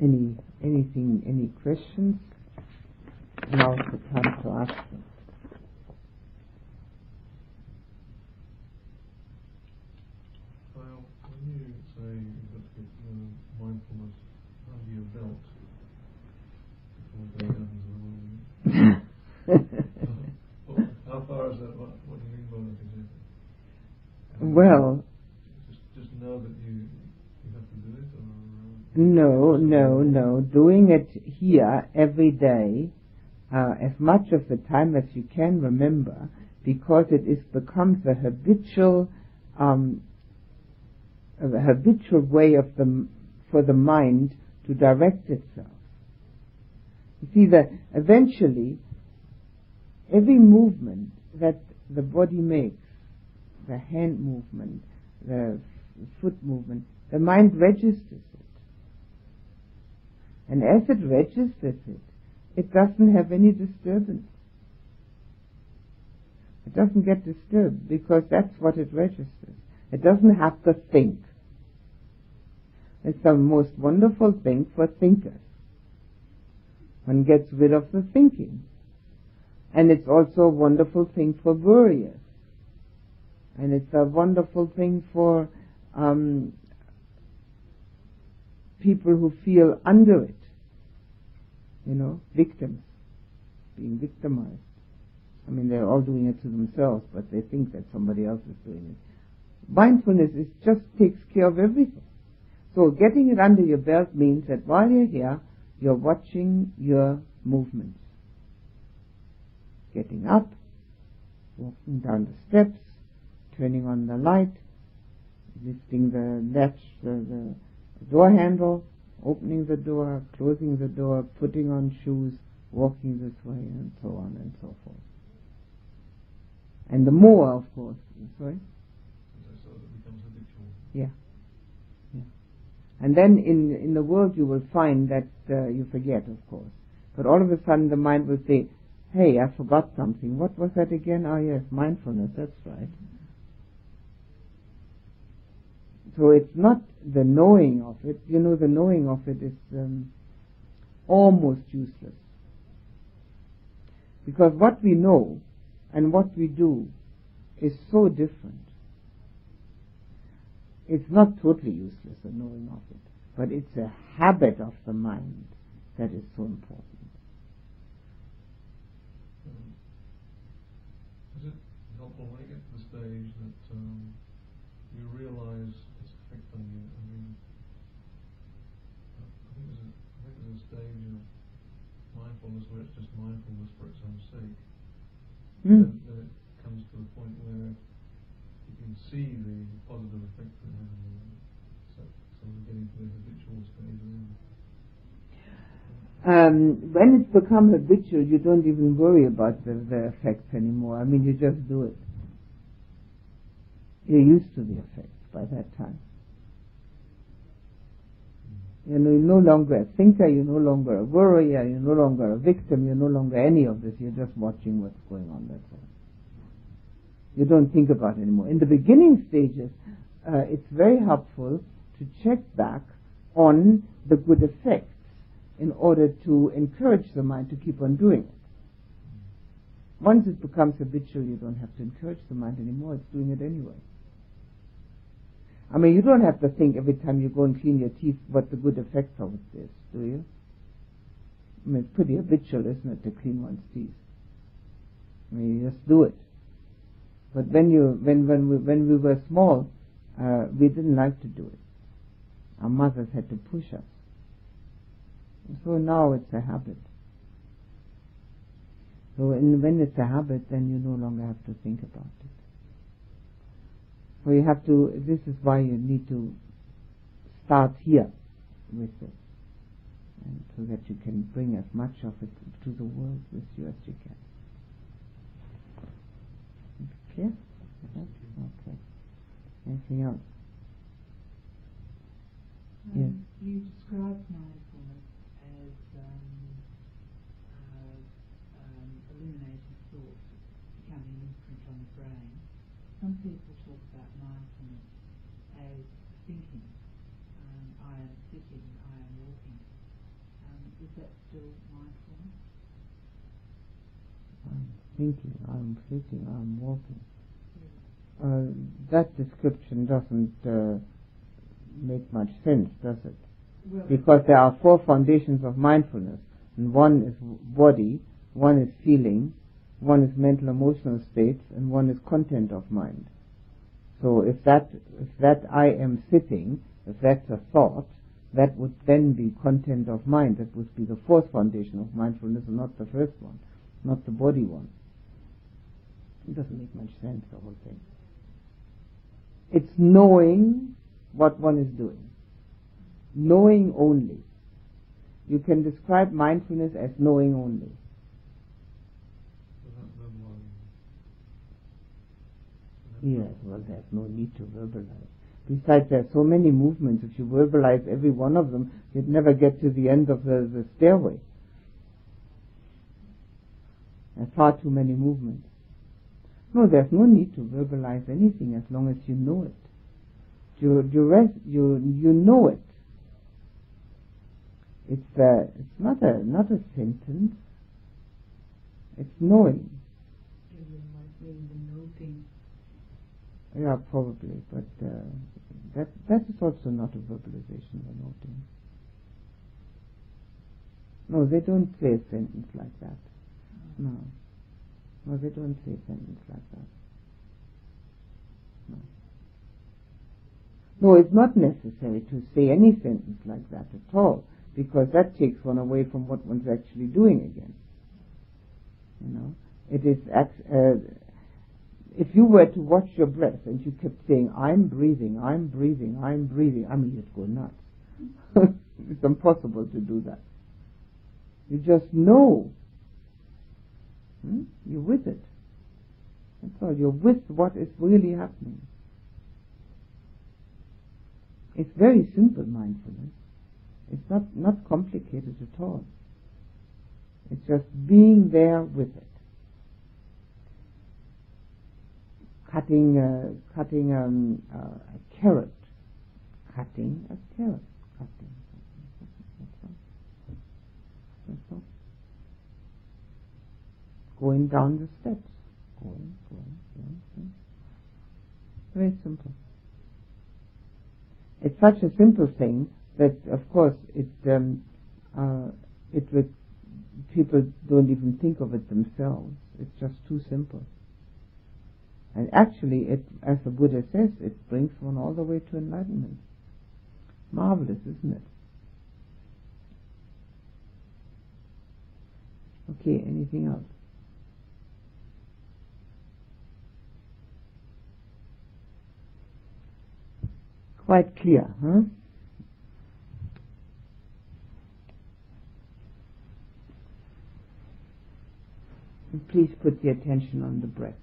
Any anything, any questions? Now's the time to ask them. So, when you say you've got to get your mindfulness under your belt before going, how far is that? What, what do you mean by that? Well, just, just know that you, you have to do it? Or no, no, no. Doing it here every day, uh, as much of the time as you can remember, because it is becomes a habitual, um, a habitual way of the for the mind to direct itself. You see that eventually, every movement that the body makes, the hand movement, the foot movement, the mind registers it. And as it registers it, it doesn't have any disturbance. It doesn't get disturbed because that's what it registers. It doesn't have to think. It's the most wonderful thing for thinkers. One gets rid of the thinking. And it's also a wonderful thing for worriers. And it's a wonderful thing for um, people who feel under it, you know, victims, being victimized. I mean, they're all doing it to themselves, but they think that somebody else is doing it. Mindfulness is just takes care of everything. So getting it under your belt means that while you're here, you're watching your movements. Getting up, walking down the steps, turning on the light, lifting the latch, the, the door handle, opening the door, closing the door, putting on shoes, walking this way, and so on and so forth. And the more, of course, sorry? So it becomes habitual. Yeah. Yeah. And then in, in the world you will find that uh, you forget, of course. But all of a sudden the mind will say, hey, I forgot something. What was that again? Oh, yes, mindfulness, that's right. So it's not the knowing of it. You know, the knowing of it is um, almost useless. Because what we know and what we do is so different. It's not totally useless, the knowing of it. But it's a habit of the mind that is so important. Um, is it helpful when you get to the stage that um, you realise I mean, I think there's a, I think there's a stage of mindfulness where it's just mindfulness for its own sake. Mm. Then, then it comes to the point where you can see the positive effect that it has. So, so we're getting to the habitual stage. Um, when it's become habitual, you don't even worry about the, the effects anymore. I mean, you just do it. You're used to the effects by that time. You're no longer a thinker, you're no longer a worrier, you're no longer a victim, you're no longer any of this. You're just watching what's going on. That's all. You don't think about it anymore. In the beginning stages, uh, it's very helpful to check back on the good effects in order to encourage the mind to keep on doing it. Once it becomes habitual, you don't have to encourage the mind anymore. It's doing it anyway. I mean, you don't have to think every time you go and clean your teeth what the good effect of it is, do you? I mean, it's pretty habitual, isn't it, to clean one's teeth? I mean, you just do it. But when you, when when we, when we were small, uh, we didn't like to do it. Our mothers had to push us. And so now it's a habit. So in, when it's a habit, then you no longer have to think about it. So you have to. This is why you need to start here with it, and so that you can bring as much of it to the world with you as you can. Clear? Okay. Anything else? Um, yes. You described mindfulness as um, uh, um, eliminating thoughts, becoming an imprint on the brain. Some people talk about mindfulness as thinking. Um, I am sitting. I am walking. Um, is that still mindfulness? Um. Thinking, I'm sitting, I'm walking. Uh, that description doesn't uh, make much sense, does it? Well, because there are four foundations of mindfulness, and one is body, one is feeling, one is mental emotional states, and one is content of mind. So if that if that I am sitting, if that's a thought, that would then be content of mind. That would be the fourth foundation of mindfulness, and not the first one, not the body one. It doesn't make much sense, the whole thing. It's knowing what one is doing. Knowing only. You can describe mindfulness as knowing only. Yes, well, there's no need to verbalize. Besides, there are so many movements. If you verbalize every one of them, you'd never get to the end of the, the stairway. There are far too many movements. No, there's no need to verbalize anything as long as you know it. You you rest, you you know it. It's uh, it's not a not a sentence. It's knowing. Yeah, probably, but uh, that that is also not a verbalization or noting. No, they don't say a sentence like that. No. No, they don't say sentences like that. No. No, it's not necessary to say any sentence like that at all, because that takes one away from what one's actually doing again. You know, it is act- uh, if you were to watch your breath and you kept saying, "I'm breathing, I'm breathing, I'm breathing," I mean, you'd go nuts. It's impossible to do that. You just know. Hmm? You're with it. That's all. You're with what is really happening. It's very simple mindfulness. It's not, not complicated at all. It's just being there with it. Cutting a, cutting um, uh, a carrot. Cutting a carrot. Cutting. That's all. That's all. Going down the steps. Going, going, going, going. Very simple. It's such a simple thing that, of course, it um, uh, it would, people don't even think of it themselves. It's just too simple. And actually, it, as the Buddha says, it brings one all the way to enlightenment. Marvelous, isn't it? Okay, anything else? Quite clear, huh? And please put the attention on the breath.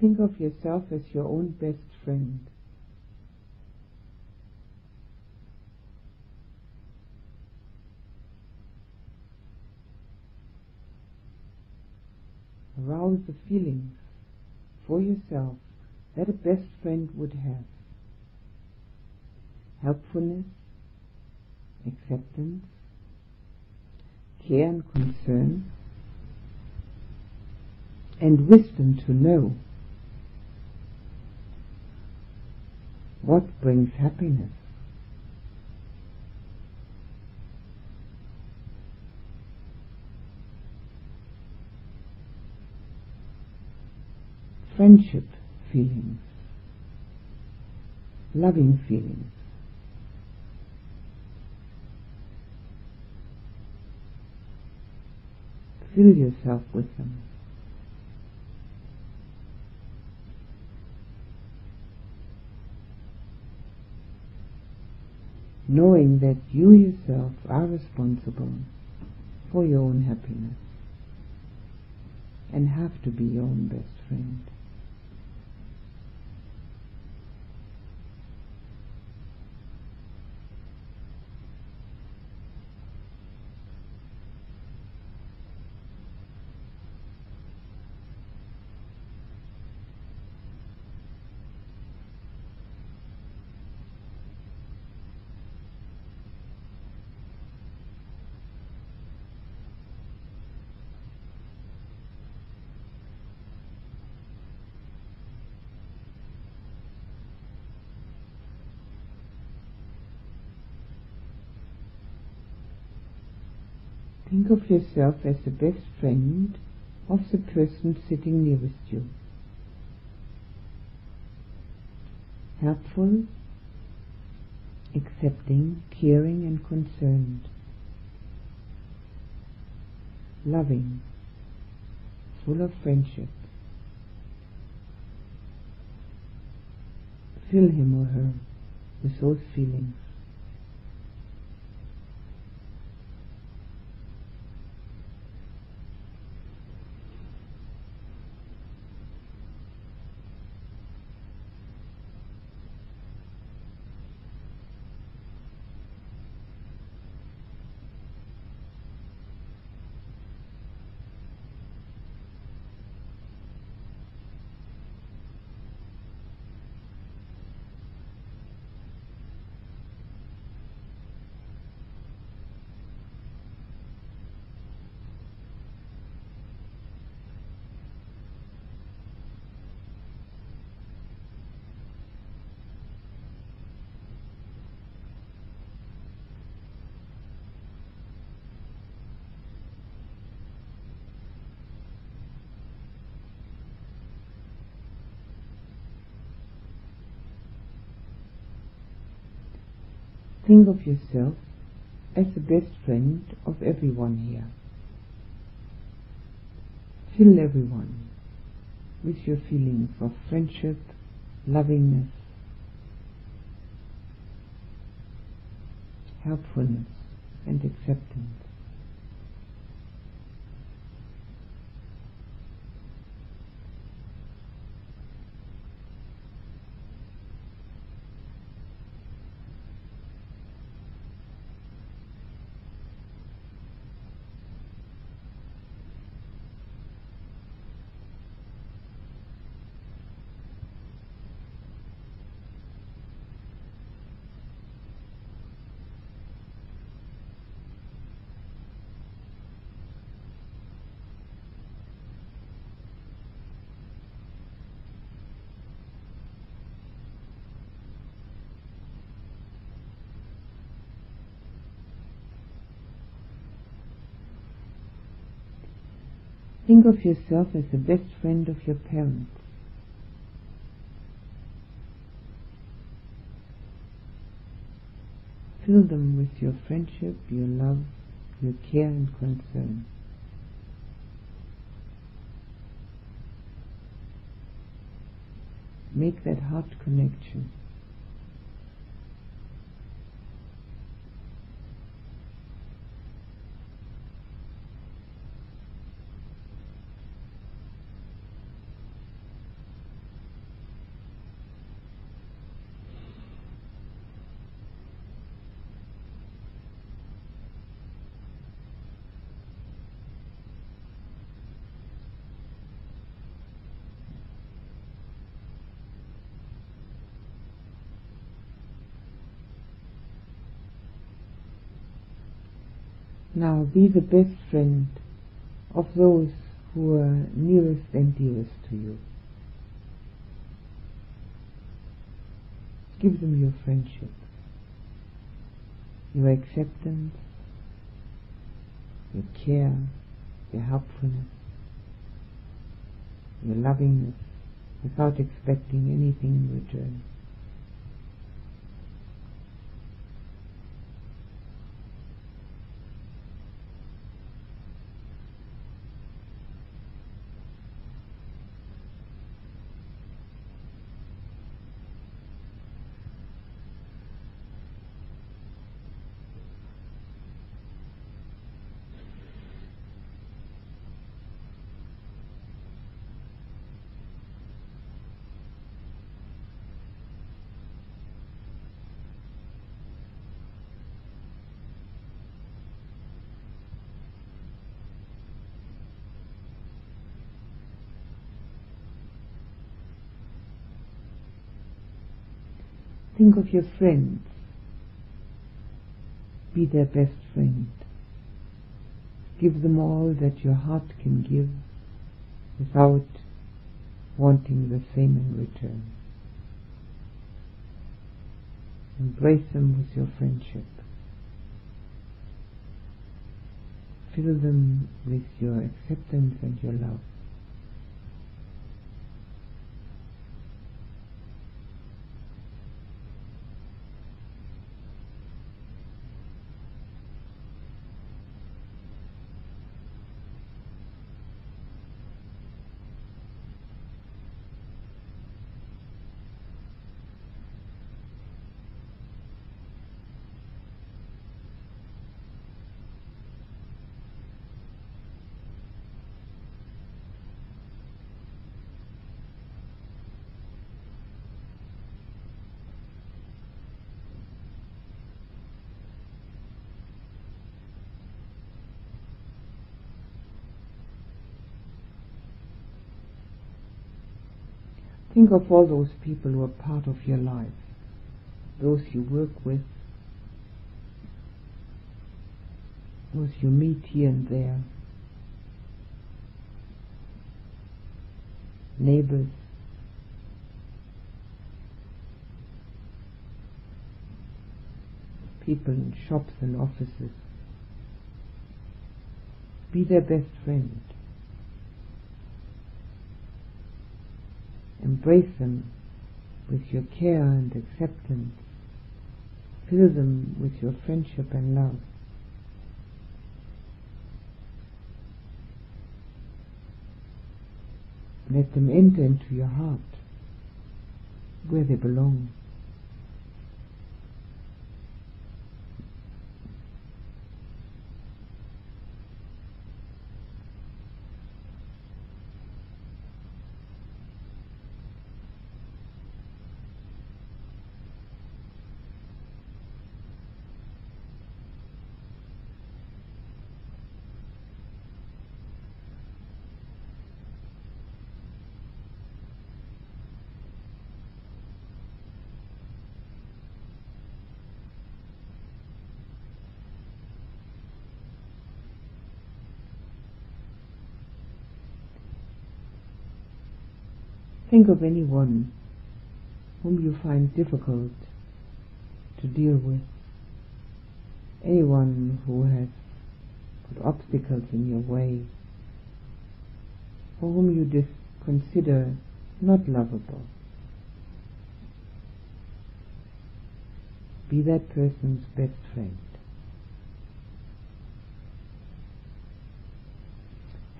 Think of yourself as your own best friend. Arouse the feelings for yourself that a best friend would have: helpfulness, acceptance, care and concern, and wisdom to know what brings happiness. Friendship feelings, loving feelings. Fill yourself with them. Knowing that you yourself are responsible for your own happiness and have to be your own best friend. Think of yourself as the best friend of the person sitting nearest you. Helpful, accepting, caring and concerned. Loving, full of friendship. Fill him or her with those feelings. Think of yourself as the best friend of everyone here. Fill everyone with your feelings of friendship, lovingness, helpfulness, and acceptance. Think of yourself as the best friend of your parents. Fill them with your friendship, your love, your care and concern. Make that heart connection. Now be the best friend of those who are nearest and dearest to you. Give them your friendship, your acceptance, your care, your helpfulness, your lovingness, without expecting anything in return. Think of your friends. Be their best friend. Give them all that your heart can give without wanting the same in return. Embrace them with your friendship. Fill them with your acceptance and your love. Think of all those people who are part of your life, those you work with, those you meet here and there, neighbors, people in shops and offices. Be their best friend. Embrace them with your care and acceptance. Fill them with your friendship and love. Let them enter into your heart where they belong. Think of anyone whom you find difficult to deal with, anyone who has put obstacles in your way, or whom you dis- consider not lovable. Be that person's best friend.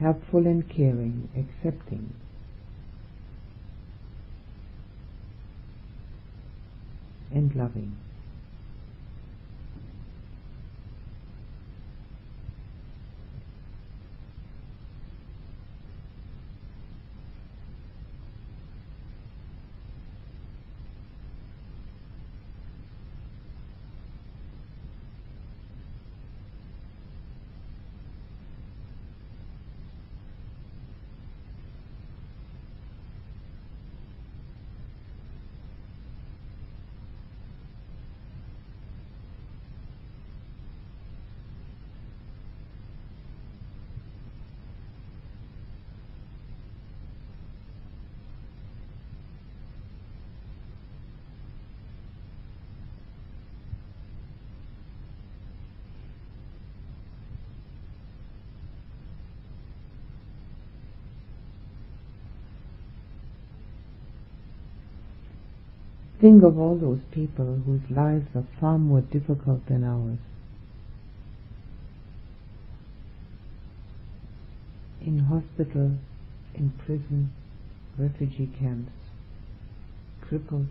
Helpful and caring, accepting. And loving. Think of all those people whose lives are far more difficult than ours. In hospital, in prison, refugee camps, crippled,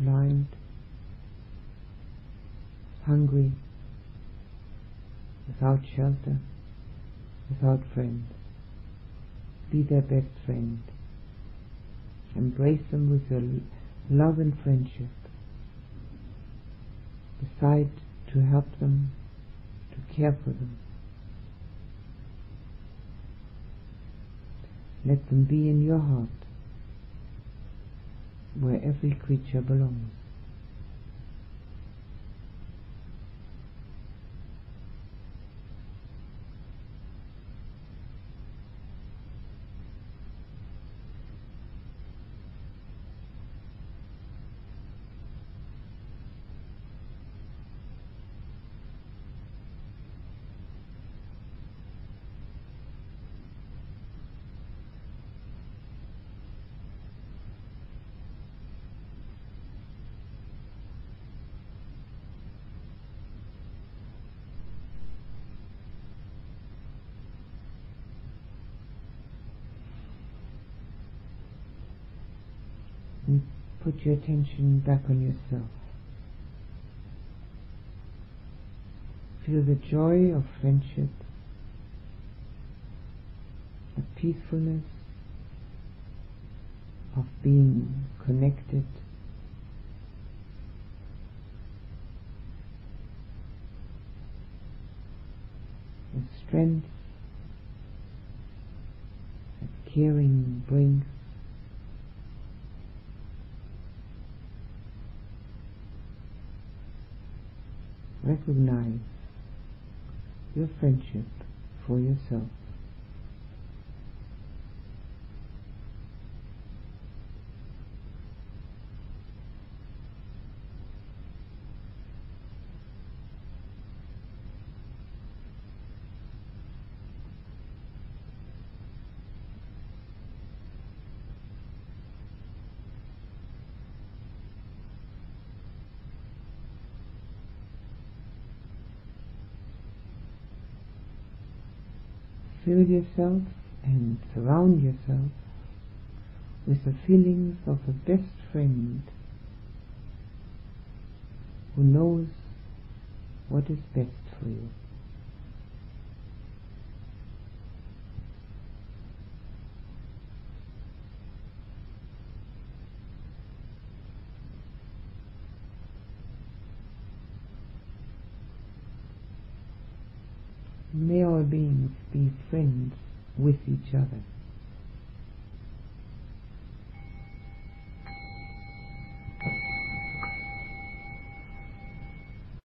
blind, hungry, without shelter, without friends. Be their best friend. Embrace them with your love and friendship. Decide to help them, to care for them. Let them be in your heart, where every creature belongs. Put your attention back on yourself. Feel the joy of friendship, the peacefulness of being connected. The strength that caring brings. Recognize your friendship for yourself. Fill yourself and surround yourself with the feelings of the best friend who knows what is best for you. May all beings be friends with each other.